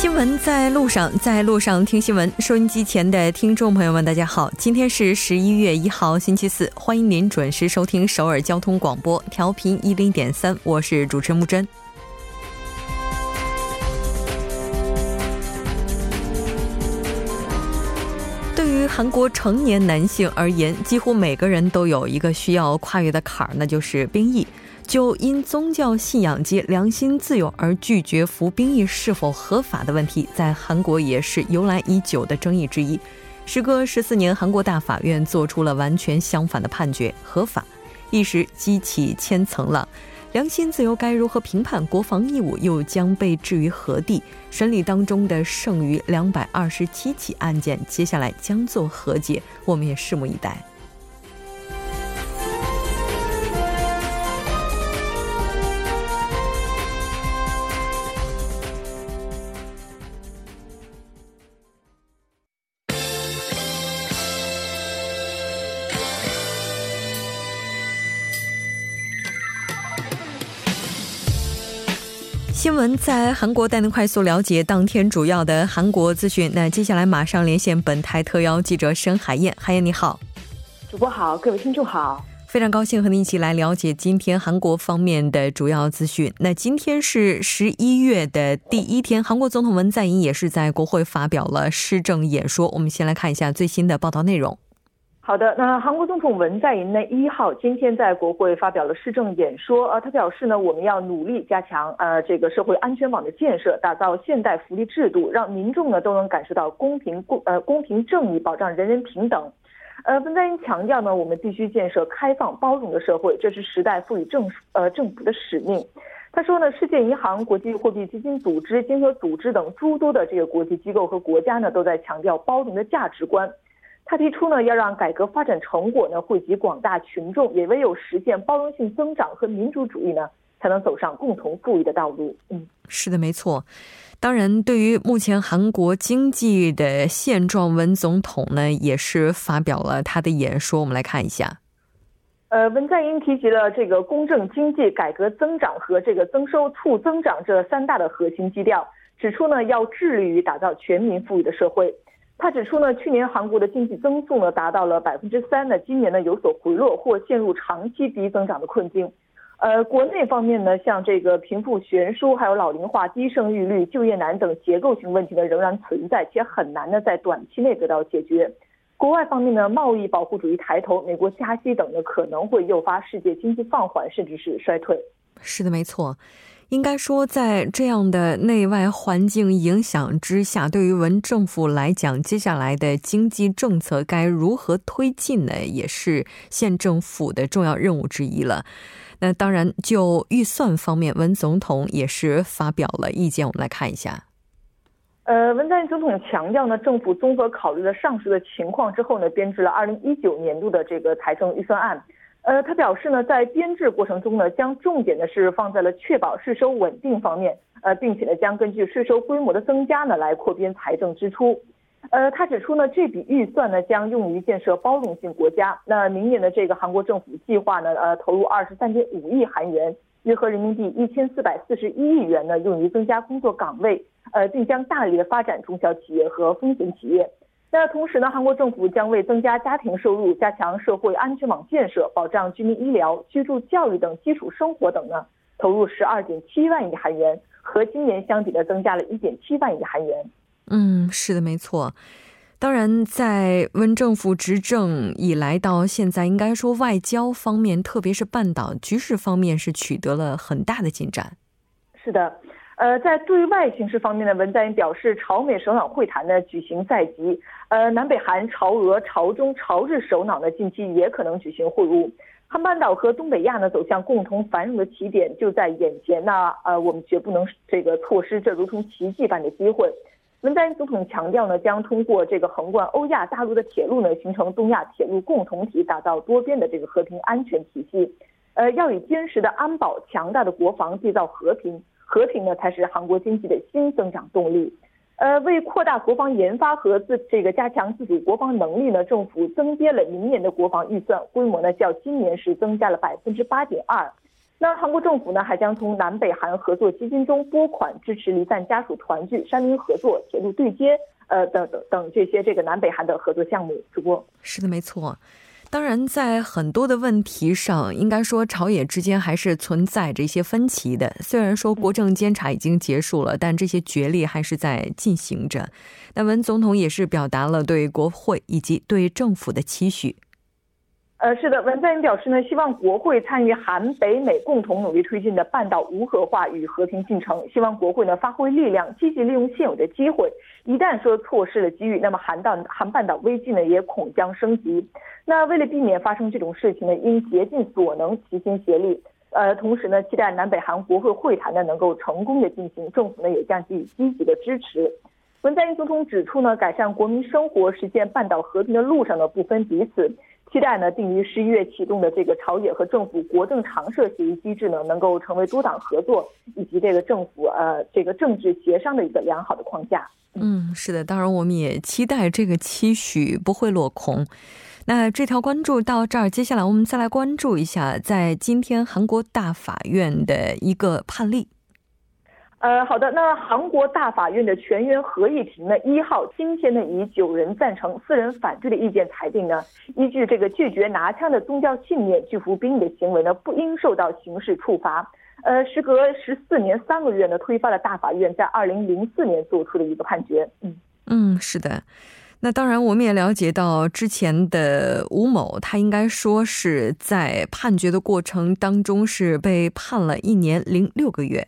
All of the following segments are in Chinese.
新闻在路上，听新闻。收音机前的听众朋友们，大家好，今天是11月1号，星期四，欢迎您准时收听首尔交通广播，调频101.3，我是主持人木真。对于韩国成年男性而言，几乎每个人都有一个需要跨越的坎儿，那就是兵役。就因宗教信仰及良心自由而拒绝服兵役是否合法的问题，在韩国也是由来已久的争议之一。时隔14年，韩国大法院做出了完全相反的判决，合法，一时激起千层浪。良心自由该如何评判？国防义务又将被置于何地？审理当中的剩余227起案件，接下来将做和解，我们也拭目以待。新闻在韩国带您快速了解当天主要的韩国资讯。 那接下来马上连线本台特邀记者申海燕。 海燕你好。 主播好，各位听众好， 非常高兴和您一起来了解今天韩国方面的主要资讯。 那今天是11月的第一天， 韩国总统文在寅也是在国会发表了施政演说， 我们先来看一下最新的报道内容。 好的，那韩国总统文在寅呢1号 今天在国会发表了施政演说。 他表示呢， 我们要努力加强这个社会安全网的建设， 打造现代福利制度， 让民众呢都能感受到公平正义， 保障人人平等。 文在寅强调呢， 我们必须建设开放包容的社会， 这是时代赋予政府的使命。 他说呢， 世界银行、国际货币基金组织、经合组织 等诸多的这个国际机构和国家呢， 都在强调包容的价值观。 他提出呢，要让改革发展成果呢惠及广大群众，也唯有实现包容性增长和民主主义呢，才能走上共同富裕的道路。是的，没错。 当然，对于目前韩国经济的现状，文总统呢， 也是发表了他的演说， 我们来看一下。 文在寅提及了这个公正经济、改革增长和这个增收促增长这三大的核心基调， 指出呢，要致力于打造全民富裕的社会。 他指出呢， 去年韩国的经济增速呢达到了3%， 今年呢有所回落， 或陷入长期低增长的困境。国内方面呢， 像这个贫富悬殊、 还有老龄化、 低生育率、 就业难 等结构性问题呢， 仍然存在， 且很难呢在短期内得到解决。 国外方面呢， 贸易保护主义抬头， 美国加息等呢， 可能会诱发世界经济放缓， 甚至是衰退。 是的，没错。 应该说在这样的内外环境影响之下， 对于文政府来讲， 接下来的经济政策该如何推进呢， 也是县政府的重要任务之一了。 那当然就预算方面， 文总统也是发表了意见， 我们来看一下。 文在寅总统强调呢， 政府综合考虑了上述的情况之后呢， 编制了2019年度的这个财政预算案。 他表示呢， 在编制过程中呢， 将重点呢是放在了确保税收稳定方面， 并且呢将根据税收规模的增加呢， 来扩编财政支出。他指出呢， 这笔预算呢， 将用于建设包容性国家。 那明年的这个韩国政府计划呢， 投入23.5亿韩元， 约合人民币1441亿元， 呢用于增加工作岗位， 并将大力的发展中小企业和风险企业。 那同时呢， 韩国政府将为增加家庭收入、 加强社会安全网建设、 保障居民医疗、 居住教育等基础生活等呢， 投入 12.7万亿韩元， 和今年相比呢增加了 1.7万亿韩元。是的，没错。 当然在文政府执政以来到现在， 应该说外交方面， 特别是半岛局势方面， 是取得了很大的进展。 是的。 在对外形势方面呢， 文在寅表示， 朝美首脑会谈呢举行在即， 南北韩、朝俄、 朝中、朝日首脑呢， 近期也可能举行会晤。 韩半岛和东北亚呢走向共同繁荣的起点， 就在眼前， 我们绝不能错失这如同奇迹般的机会。 文在寅总统强调呢， 将通过这个横贯欧亚大陆的铁路呢， 形成东亚铁路共同体， 打造多边的这个和平安全体系。要以坚实的安保、强大的国防， 缔造和平， 和平呢才是韩国经济的新增长动力。为扩大国防研发和加强自主国防能力呢， 政府增编了明年的国防预算，规模呢较今年是增加了8.2%。那韩国政府呢还将从南北韩合作基金中拨款支持离散家属团聚、山民合作、铁路对接等这些南北韩的合作项目。主播是的，没错。当然在很多的问题上应该说朝野之间还是存在着一些分歧的，虽然说国政监察已经结束了，但这些角力还是在进行着。那文总统也是表达了对国会以及对政府的期许。是的，文在寅表示呢，希望国会参与韩北美共同努力推进的半岛无核化与和平进程，希望国会呢发挥力量，积极利用现有的机会，一旦说错失了机遇，那么韩半岛危机呢也恐将升级。那为了避免发生这种事情呢，应竭尽所能，齐心协力。同时呢，期待南北韩国会会谈呢能够成功的进行，政府呢也将给予积极的支持。文在寅总统指出呢，改善国民生活、实现半岛和平的路上呢不分彼此。期待呢，定于11月启动的这个朝野和政府国政常设协议机制呢，能够成为多党合作以及这个政府政治协商的一个良好的框架。嗯，是的，当然我们也期待这个期许不会落空。那这条关注到这儿，接下来我们再来关注一下在今天韩国大法院的一个判例。好的，那韩国大法院的全员合议庭呢，1号今天呢以9人赞成、4人反对的意见裁定呢，依据这个拒绝拿枪的宗教信念拒服兵役的行为呢，不应受到刑事处罚。时隔14年3个月呢，推翻了大法院在2004年做出的一个判决。是的。那当然我们也了解到之前的吴某，他应该说是在判决的过程当中是被判了1年0 6个月。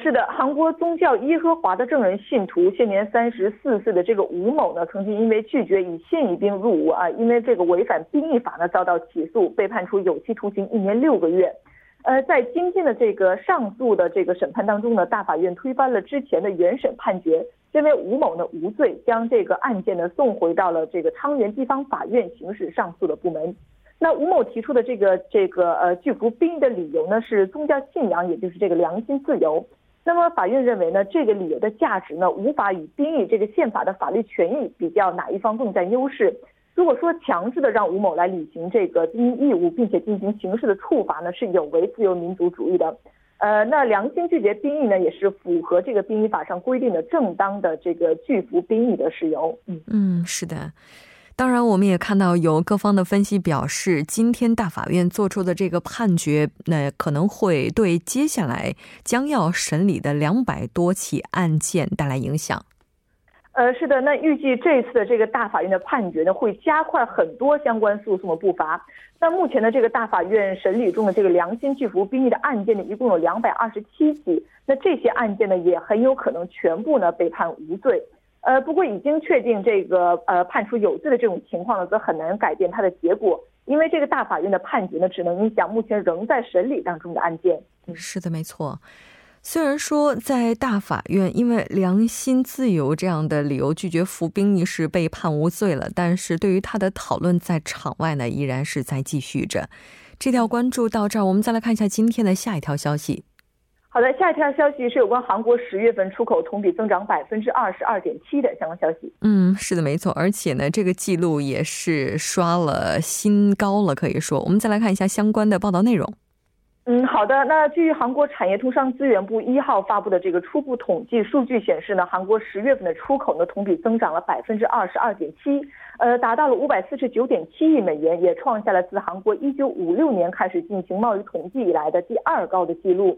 是的，韩国宗教耶和华的证人信徒，现年34岁的这个吴某呢，曾经因为拒绝以现役兵入伍啊，因为这个违反兵役法呢遭到起诉，被判处有期徒刑1年6个月。在今天的这个上诉的这个审判当中呢，大法院推翻了之前的原审判决，认为吴某呢无罪，将这个案件呢送回到了这个昌原地方法院刑事上诉的部门。那吴某提出的这个拒服兵役的理由呢是宗教信仰，也就是这个良心自由。那么法院认为呢，这个理由的价值呢无法与兵役这个宪法的法律权益比较哪一方更占优势。如果说强制的让吴某来履行这个兵役义务，并且进行刑事的处罚呢，是有违自由民主主义的。那良心拒绝兵役呢，也是符合这个兵役法上规定的正当的这个拒服兵役的事由。是的。当然我们也看到有各方的分析表示，今天大法院做出的这个判决可能会对接下来将要审理的200多起案件带来影响。是的，那预计这次的这个大法院的判决呢，会加快很多相关诉讼的步伐。那目前的这个大法院审理中的这个良心拒服兵役的案件呢，一共有227起。那这些案件呢，也很有可能全部呢被判无罪。不过已经确定这个判处有罪的这种情况呢，则很难改变它的结果，因为这个大法院的判决呢，只能影响目前仍在审理当中的案件。是的，没错。虽然说在大法院因为良心自由这样的理由拒绝服兵役是被判无罪了，但是对于他的讨论在场外呢，依然是在继续着。这条关注到这儿，我们再来看一下今天的下一条消息。好的，下一条消息是有关韩国10月份出口同比增长22.7%的相关消息。是的，没错。而且呢，这个记录也是刷了新高了，可以说。我们再来看一下相关的报道内容。好的。那据韩国产业通商资源部1号发布的这个初步统计数据显示呢，韩国10月份的出口呢同比增长了22.7%，达到了549.7亿美元，也创下了自韩国1956年开始进行贸易统计以来的第2高的记录。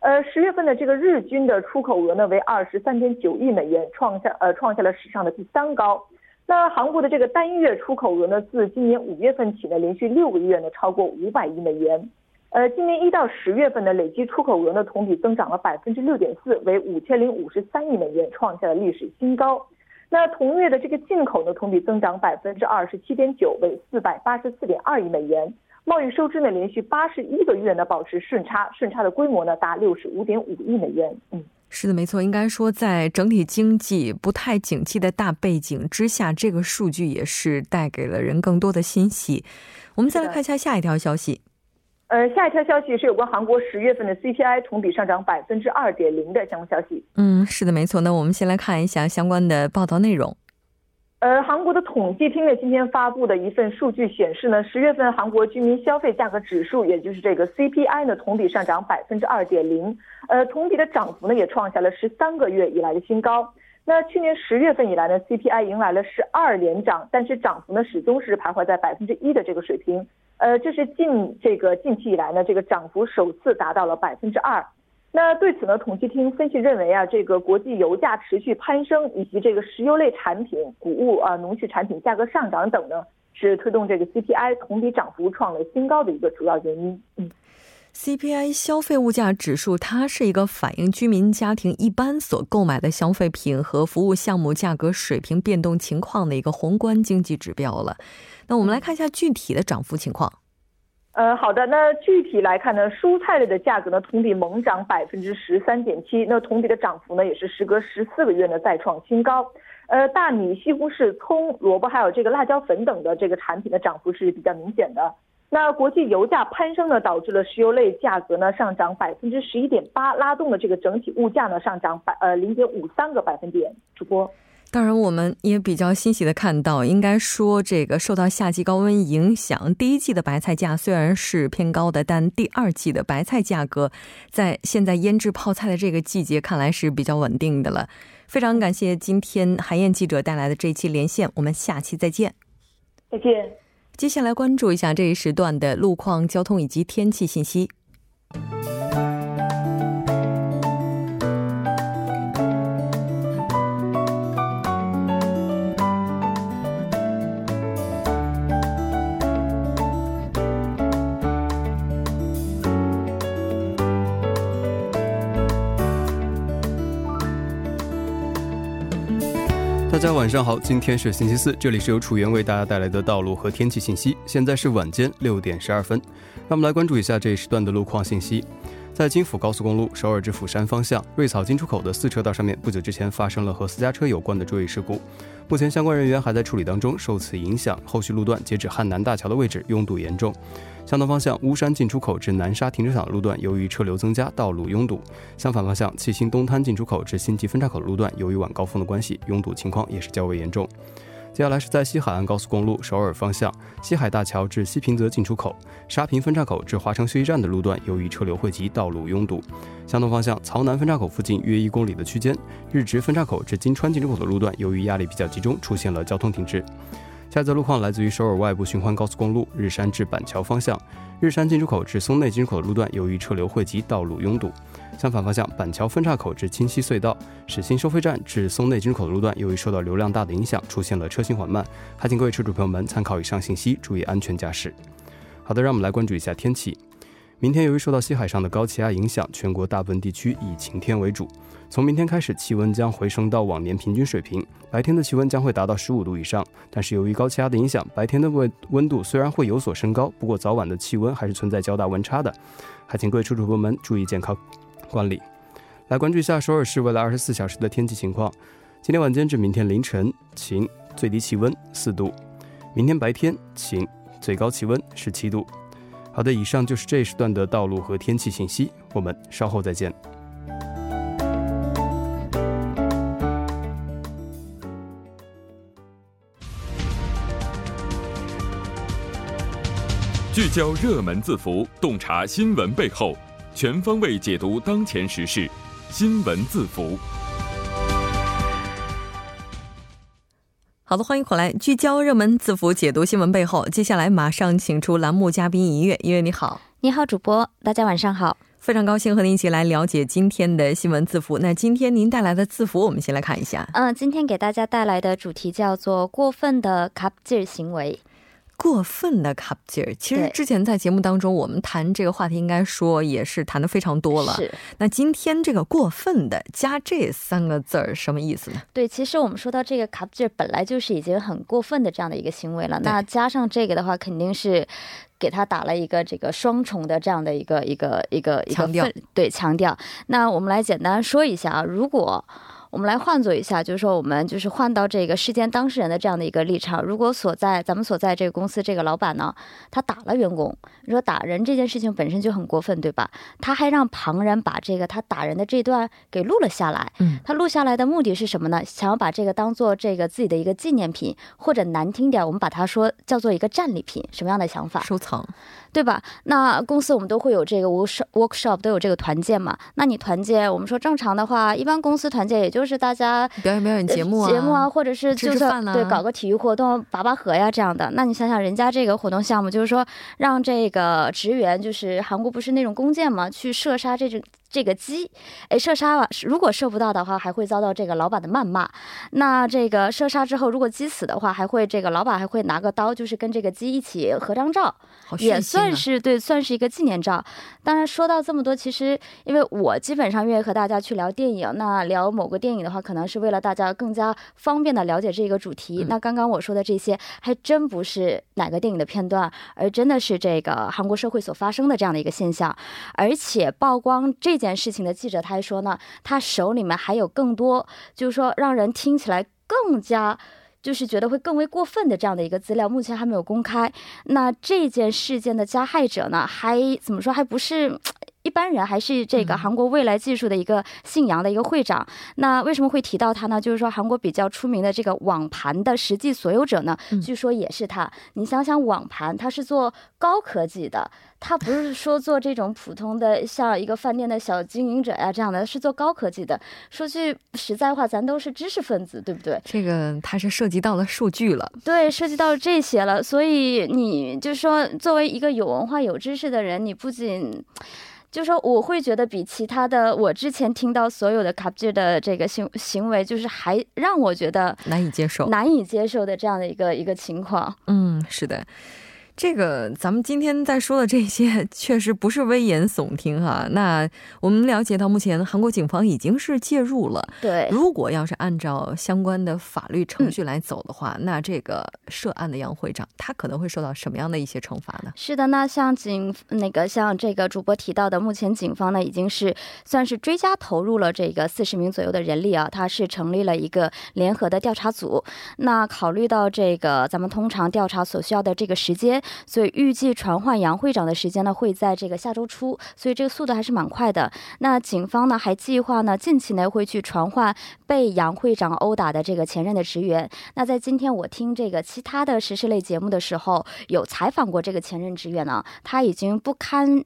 10月份的这个日均的出口额呢为23.9亿美元，创下了史上的第3高。那韩国的这个单一月出口额呢，自今年5月份起呢，连续6个月呢超过500亿美元。今年1到10月份的累计出口额呢，同比增长了6.4%，为5053亿美元，创下了历史新高。那同月的这个进口呢，同比增长27.9%，为484.2亿美元。贸易收支呢，连续81个月呢保持顺差，顺差的规模呢达65.5亿美元。是的，没错。应该说，在整体经济不太景气的大背景之下，这个数据也是带给了人更多的欣喜。我们再来看一下下一条消息。下一条消息是有关韩国10月份的 CPI 同比上涨2.0%的相关消息。是的，没错。那我们先来看一下相关的报道内容。而韩国的统计厅呢，今天发布的一份数据显示呢，10月份韩国居民消费价格指数，也就是这个 CPI 呢，同比上涨 2.0%， 同比的涨幅呢也创下了13个月以来的新高。那去年10月份以来呢 ，CPI 迎来了12连涨，但是涨幅呢始终是徘徊在 1% 的这个水平。这是近期以来呢，这个涨幅首次达到了 2%。那对此呢，统计厅分析认为啊，这个国际油价持续攀升，以及这个石油类产品、谷物啊、农畜产品价格上涨等呢，是推动这个 CPI 同比涨幅创了新高的一个主要原因。CPI 消费物价指数，它是一个反映居民家庭一般所购买的消费品和服务项目价格水平变动情况的一个宏观经济指标了。那我们来看一下具体的涨幅情况。好的，那具体来看呢，蔬菜类的价格呢同比猛涨 13.7%， 那同比的涨幅呢也是时隔14个月呢再创新高。大米、西红柿、葱、萝卜还有这个辣椒粉等的这个产品的涨幅是比较明显的。那国际油价攀升呢，导致了石油类价格呢上涨 11.8%， 拉动了这个整体物价呢上涨 0.53个百分点。主播。当然我们也比较欣喜的看到，应该说这个受到夏季高温影响，第一季的白菜价虽然是偏高的，但第二季的白菜价格在现在腌制泡菜的这个季节看来是比较稳定的了。非常感谢今天韩燕记者带来的这期连线，我们下期再见。再见。接下来关注一下这一时段的路况、交通以及天气信息。大家晚上好，今天是星期四，这里是由楚源为大家带来的道路和天气信息。现在是晚间6点12分，那么来关注一下这一时段的路况信息。在京釜高速公路首尔至釜山方向瑞草进出口的4车道上面，不久之前发生了和私家车有关的追尾事故，目前相关人员还在处理当中，受此影响后续路段截止汉南大桥的位置拥堵严重。相同方向乌山进出口至南沙停车场路段由于车流增加道路拥堵，相反方向七星东滩进出口至新集分岔口路段由于晚高峰的关系拥堵情况也是较为严重。接下来是在西海岸高速公路首尔方向西海大桥至西平泽进出口沙坪分岔口至华城休息站的路段由于车流汇集道路拥堵，相同方向曹南分岔口附近约1公里的区间日直分岔口至金川进出口的路段由于压力比较集中出现了交通停滞。下则路况来自于首尔外部循环高速公路日山至板桥方向日山进出口至松内进出口的路段由于车流汇集道路拥堵，相反方向板桥分岔口至清溪隧道始兴收费站至松内进出口的路段由于受到流量大的影响出现了车行缓慢，还请各位车主朋友们参考以上信息，注意安全驾驶。好的，让我们来关注一下天气。明天由于受到西海上的高气压影响，全国大部分地区以晴天为主。从明天开始，气温将回升到往年平均水平，白天的气温将会达到15度以上。但是由于高气压的影响，白天的温度虽然会有所升高，不过早晚的气温还是存在较大温差的，还请各位车主朋友们注意健康管理。来关注一下首尔市未来24小时的天气情况。今天晚间至明天凌晨晴，最低气温4度；明天白天晴，最高气温17度。好的，以上就是这一时段的道路和天气信息，我们稍后再见。聚焦热门字符，洞察新闻背后，全方位解读当前时事，新闻字符。好的，欢迎回来，聚焦热门字符，解读新闻背后。接下来马上请出栏目嘉宾音乐，你好。你好主播，大家晚上好，非常高兴和您一起来了解今天的新闻字符。那今天您带来的字符我们先来看一下。今天给大家带来的主题叫做过分的갑질行为。过分的갑질，其实之前在节目当中我们谈这个话题应该说也是谈的非常多了。是。那今天这个过分的加这3个字什么意思呢？对，其实我们说到这个갑질本来就是已经很过分的这样的一个行为了，那加上这个的话肯定是给他打了一个这个双重的这样的一个强调。那我们来简单说一下啊，如果我们来换做一下，就是说我们换到这个世间当事人的这样的一个立场，如果所在咱们所在这个公司这个老板呢，他打了员工，你说打人这件事情本身就很过分，对吧？他还让旁人把这个他打人的这段给录了下来，他录下来的目的是什么呢？想要把这个当做这个自己的一个纪念品或者难听点，我们把它说叫做一个战利品，什么样的想法？收藏，对吧？那公司我们都会有这个 workshop，都有这个团建嘛。那你团建，我们说正常的话，一般公司团建也就是大家表演表演节目啊，或者是就算对搞个体育活动拔拔河呀这样的。那你想想人家这个活动项目就是说让这个职员就是韩国不是那种弓箭嘛，去射杀这种 这个鸡，射杀，如果射不到的话还会遭到这个老板的谩骂。那这个射杀之后如果击死的话还会这个老板还会拿个刀，就是跟这个鸡一起合张照，也算是对，算是一个纪念照。当然说到这么多，其实因为我基本上粤语和大家去了电影，那聊某个电影的话可能是为了大家更加方便的了解这个主题，那刚刚我说的这些还真不是哪个电影的片段，而真的是这个韩国社会所发生的这样的一个现象。而且曝光这件事情的 记者他还说呢，他手里面还有更多，就是说让人听起来更加 就是觉得会更为过分的这样的一个资料，目前还没有公开。那这件事件的加害者呢，还怎么说，还不是 一般人还是这个韩国未来技术的一个信仰的一个会长。那为什么会提到他呢？就是说韩国比较出名的这个网盘的实际所有者呢，据说也是他。你想想网盘，他是做高科技的，他不是说做这种普通的像一个饭店的小经营者呀这样的，是做高科技的。说句实在话，咱都是知识分子，对不对？这个他是涉及到了数据了。对，涉及到这些了。所以你就说作为一个有文化有知识的人，你不仅 就是我会觉得比其他的我之前听到所有的卡布制的这个行为，就是还让我觉得难以接受的这样的一个情况。嗯，是的。 这个咱们今天在说的这些确实不是危言耸听哈。那我们了解到目前韩国警方已经是介入了，对，如果要是按照相关的法律程序来走的话，那这个涉案的杨会长他可能会受到什么样的一些惩罚呢？是的，那像那个像这个主播提到的，目前警方呢已经是算是追加投入了这个40名左右的人力啊，他是成立了一个联合的调查组。那考虑到这个咱们通常调查所需要的这个时间， 所以预计传唤杨会长的时间呢会在这个下周初，所以这个速度还是蛮快的。那警方呢还计划呢近期呢会去传唤被杨会长殴打的这个前任的职员。那在今天我听这个其他的时事类节目的时候，有采访过这个前任职员呢，他已经不堪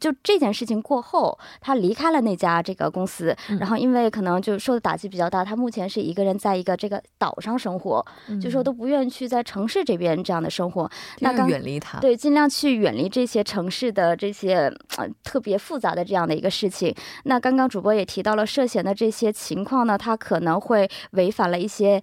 就这件事情过后，他离开了那家这个公司，然后因为可能就受打击比较大，他目前是一个人在一个这个岛上生活，就说都不愿去在城市这边这样的生活。那更远离他，对，尽量去远离这些城市的这些特别复杂的这样的一个事情。那刚刚主播也提到了涉嫌的这些情况呢，他可能会违反了一些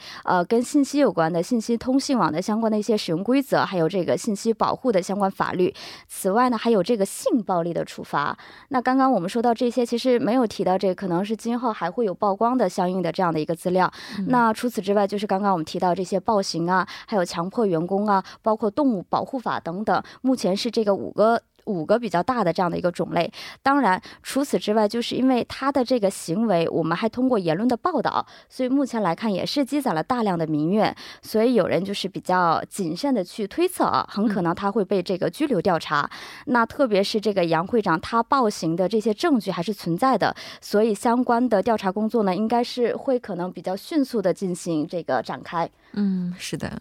跟信息有关的信息通信网的相关的一些使用规则，还有这个信息保护的相关法律。 此外呢，还有这个性暴力的处罚。那刚刚我们说到这些，其实没有提到这个可能是今后还会有曝光的相应的这样的一个资料。那除此之外，就是刚刚我们提到这些暴行啊，还有强迫员工啊，包括动物保护法等等，目前是这个五个 比较大的这样的一个种类。当然除此之外，就是因为他的这个行为我们还通过言论的报道，所以目前来看也是积攒了大量的民怨，所以有人就是比较谨慎的去推测，很可能他会被这个拘留调查。那特别是这个杨会长他暴行的这些证据还是存在的，所以相关的调查工作呢应该是会可能比较迅速的进行这个展开。嗯，是的。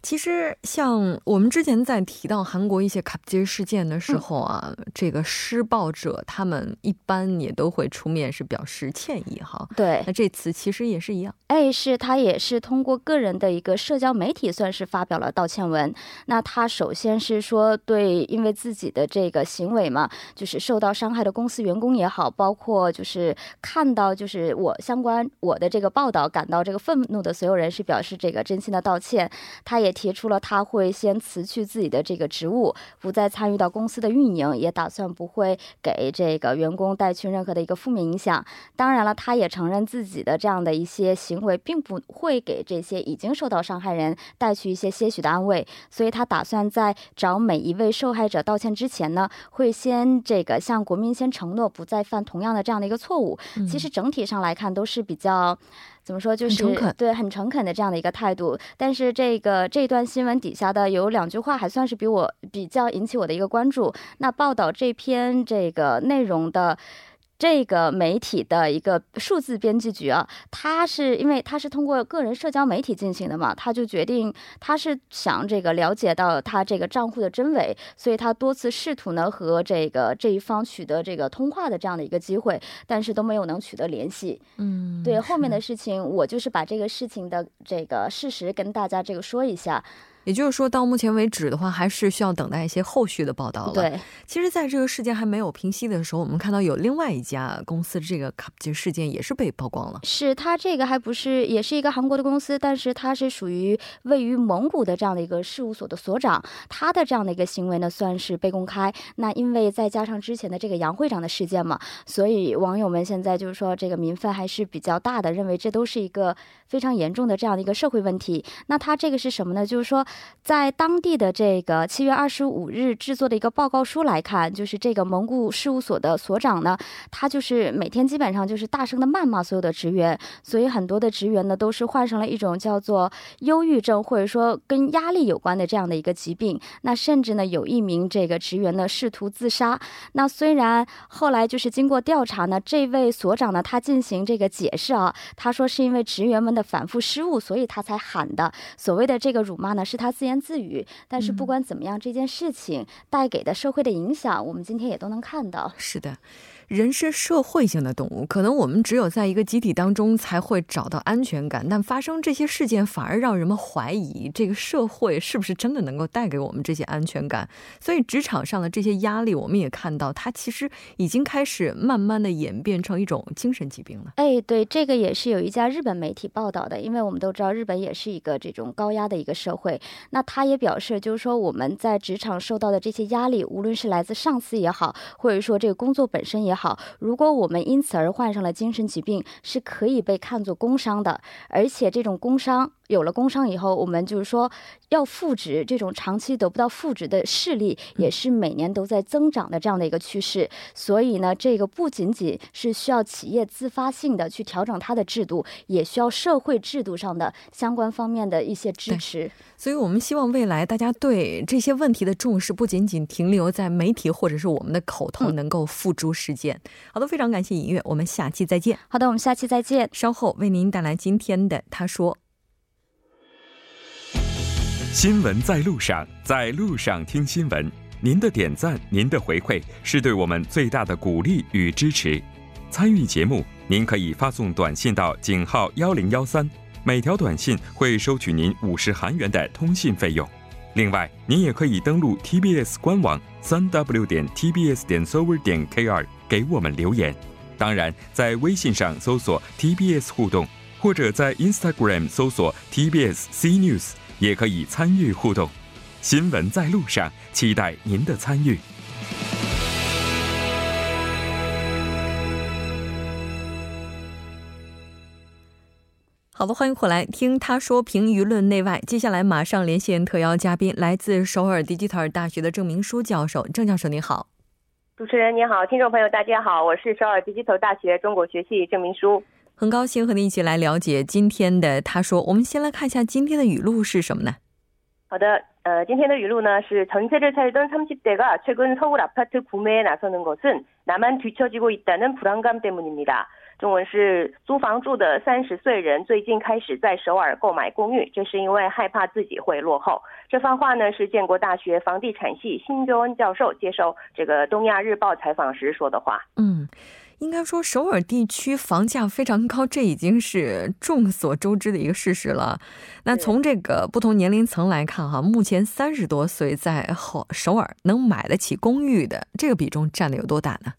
其实像我们之前在提到韩国一些这事件的时候，这个施暴者他们一般也都会出面是表示歉意哈。对，那这次其实也是一样。哎，是他也是通过个人的一个社交媒体算是发表了道歉文。那他首先是说对因为自己的这个行为嘛，就是受到伤害的公司员工也好，包括就是看到就是我相关我的这个报道感到这个愤怒的所有人是表示这个真心的道歉。他也也提出了他会先辞去自己的这个职务，不再参与到公司的运营，也打算不会给这个员工带去任何的一个负面影响。当然了，他也承认自己的这样的一些行为并不会给这些已经受到伤害人带去一些些许的安慰，所以他打算在找每一位受害者道歉之前呢，会先这个向国民先承诺不再犯同样的这样的一个错误。其实整体上来看都是比较怎么说，就是对很诚恳的这样的一个态度。但是这段新闻底下的有两句话还算是比较引起我的一个关注。那报道这篇这个内容的这个媒体的一个数字编辑局啊，因为他是通过个人社交媒体进行的嘛，他就决定他是想这个了解到他这个账户的真伪，所以他多次试图呢和这一方取得这个通话的这样的一个机会，但是都没有能取得联系。对后面的事情，我就是把这个事情的这个事实跟大家这个说一下。也就是说到目前为止的话，还是需要等待一些后续的报道了。对，其实在这个事件还没有平息的时候，我们看到有另外一家公司这个卡这事件也是被曝光了。是，它这个还不是也是一个韩国的公司，但是它是属于位于蒙古的这样的一个事务所的所长，他的这样的一个行为呢算是被公开。那因为再加上之前的这个杨会长的事件嘛，所以网友们现在就是说这个民愤还是比较大的，认为这都是一个非常严重的这样的一个社会问题。那它这个是什么呢？就是说在当地的这个7月25日制作的一个报告书来看，就是这个蒙古事务所的所长呢，他就是每天基本上就是大声的谩骂所有的职员，所以很多的职员呢都是患上了一种叫做忧郁症，或者说跟压力有关的这样的一个疾病。那甚至呢有一名这个职员呢试图自杀。那虽然后来就是经过调查呢，这位所长呢他进行这个解释啊，他说是因为职员们的反复失误，所以他才喊的。所谓的这个辱骂呢是他自言自语，但是不管怎么样，这件事情带给的社会的影响我们今天也都能看到。是的，人是社会性的动物，可能我们只有在一个集体当中才会找到安全感，但发生这些事件反而让人们怀疑这个社会是不是真的能够带给我们这些安全感。所以职场上的这些压力，我们也看到它其实已经开始慢慢的演变成一种精神疾病了。对，这个也是有一家日本媒体报道的，因为我们都知道日本也是一个这种高压的一个社会。那他也表示，就是说我们在职场受到的这些压力，无论是来自上司也好，或者说这个工作本身也好，如果我们因此而患上了精神疾病，是可以被看作工伤的。而且这种工伤，有了工伤以后，我们就是说要复职，这种长期得不到复职的势力也是每年都在增长的这样的一个趋势。所以呢，这个不仅仅是需要企业自发性的去调整它的制度，也需要社会制度上的相关方面的一些支持。所以我们希望未来大家对这些问题的重视不仅仅停留在媒体或者是我们的口头，能够付诸实践。好的，非常感谢尹月，我们下期再见。好的，我们下期再见。稍后为您带来今天的他说。新闻在路上，在路上听新闻。您的点赞，您的回馈是对我们最大的鼓励与支持。参与节目，您可以发送短信到井号1013，每条短信会收取您50韩元的通信费用。另外，您也可以登录 TBS 官网3w.tbs.sover.kr 给我们留言。当然，在微信上搜索 TBS 互动，或者在 Instagram 搜索 TBS C News。也可以参与互动，新闻在路上，期待您的参与。好的，欢迎回来听他说，评舆论内外。接下来马上连线特邀嘉宾，来自首尔迪吉特尔大学的郑明书教授。郑教授您好。主持人您好，听众朋友大家好，我是首尔迪吉特尔大学中国学系郑明书。很高兴和您一起来了解今天的他说。我们先来看一下今天的语录是什么呢？好的，今天的语录呢是전세를 살던 30대가 최근 서울 아파트 구매에 나서는 것은 나만 뒤처지고 있다는 불안감 때문입니다。 中文是租房住的30岁人最近开始在首尔购买公寓，这是因为害怕自己会落后。这番话呢是建国大学房地产系辛哲恩教授接受这个东亚日报采访时说的话。应该说首尔地区房价非常高，这已经是众所周知的一个事实了。那从这个不同年龄层来看哈，目前30多岁在首尔能买得起公寓的这个比重占的有多大呢？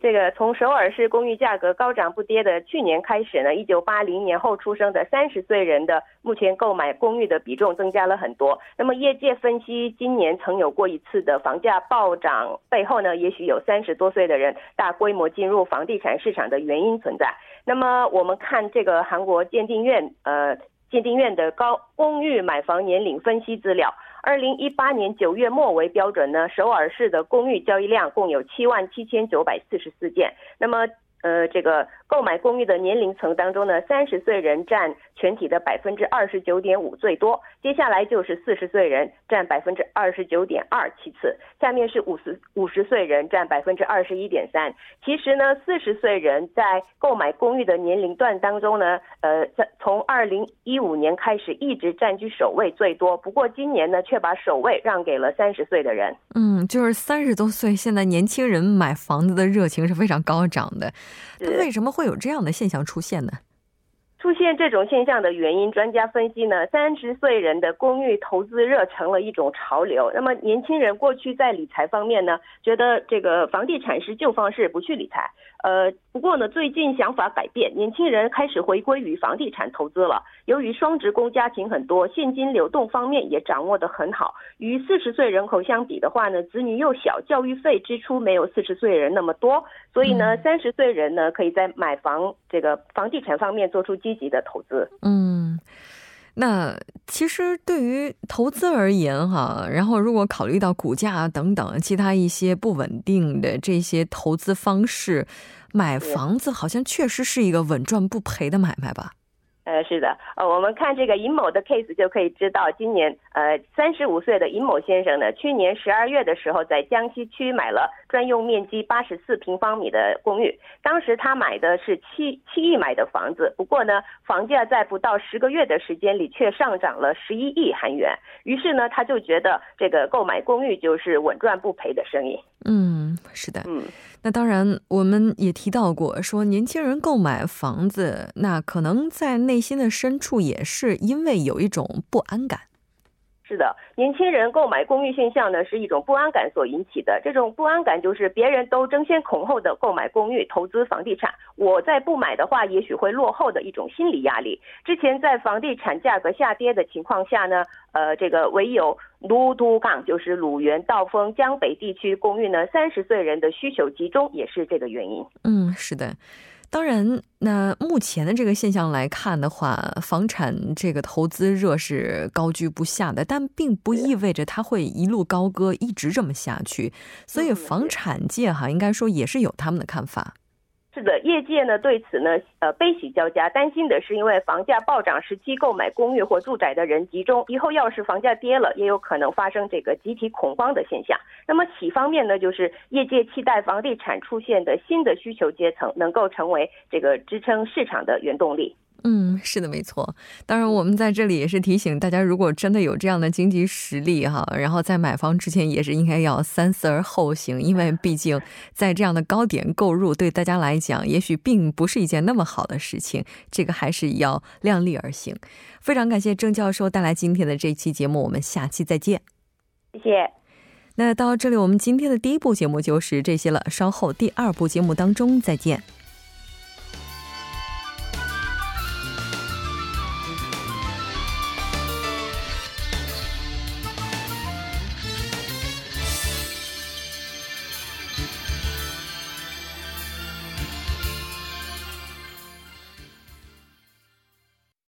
这个从首尔市公寓价格高涨不跌的去年开始呢，1980年后出生的30岁人的目前购买公寓的比重增加了很多。那么业界分析，今年曾有过一次的房价暴涨背后呢，也许有30多岁的人大规模进入房地产市场的原因存在。那么我们看这个韩国鉴定院的公寓买房年龄分析资料。2018年9月末为标准呢，首尔市的公寓交易量共有 77,944 件。那么这个购买公寓的年龄层当中呢，30岁人占全体的 29.5% 最多，接下来就是40岁人占 29.2%， 其次下面是50岁人占 21.3%。 其实呢，40岁人在购买公寓的年龄段当中呢，从2015年开始一直占据首位最多，不过今年呢却把首位让给了30岁的人。就是30多岁，现在年轻人买房子的热情是非常高涨的。为什么会有这样的现象出现呢？出现这种现象的原因，专家分析呢，30岁人的公寓投资热成了一种潮流。那么年轻人过去在理财方面呢，觉得这个房地产是旧方式，不去理财。不过呢，最近想法改变，年轻人开始回归于房地产投资了。由于双职工家庭很多，现金流动方面也掌握得很好。与40岁人口相比的话呢，子女又小，教育费支出没有40岁人那么多，所以呢，30岁人呢可以在买房这个房地产方面做出积极的投资。那其实对于投资而言哈，然后如果考虑到股价等等其他一些不稳定的这些投资方式，买房子好像确实是一个稳赚不赔的买卖吧。是的，我们看这个尹某的 case 就可以知道，今年35岁的尹某先生呢，去年12月的时候在江西区买了专用面积84平方米的公寓，当时他买的是7亿买的房子，不过呢，房价在不到10个月的时间里却上涨了11亿韩元，于是呢，他就觉得这个购买公寓就是稳赚不赔的生意。是的。那当然我们也提到过，说年轻人购买房子，那可能在内心的深处也是因为有一种不安感。是的，年轻人购买公寓现象呢，是一种不安感所引起的。这种不安感就是别人都争先恐后的购买公寓、投资房地产，我再不买的话，也许会落后的一种心理压力。之前在房地产价格下跌的情况下呢，这个唯有卢都港就是鲁原、道丰、江北地区公寓呢，30岁人的需求集中也是这个原因。是的。当然，那目前的这个现象来看的话，房产这个投资热是高居不下的，但并不意味着它会一路高歌，一直这么下去。所以房产界应该说也是有他们的看法。是的，业界呢对此呢悲喜交加，担心的是因为房价暴涨时期购买公寓或住宅的人集中，以后要是房价跌了，也有可能发生这个集体恐慌的现象。那么喜方面呢，就是业界期待房地产出现的新的需求阶层能够成为这个支撑市场的原动力。是的，没错。当然我们在这里也是提醒大家，如果真的有这样的经济实力然后在买房之前也是应该要三思而后行，因为毕竟在这样的高点购入，对大家来讲也许并不是一件那么好的事情，这个还是要量力而行。非常感谢郑教授带来今天的这期节目，我们下期再见。谢谢。那到这里我们今天的第一部节目就是这些了，稍后第二部节目当中再见。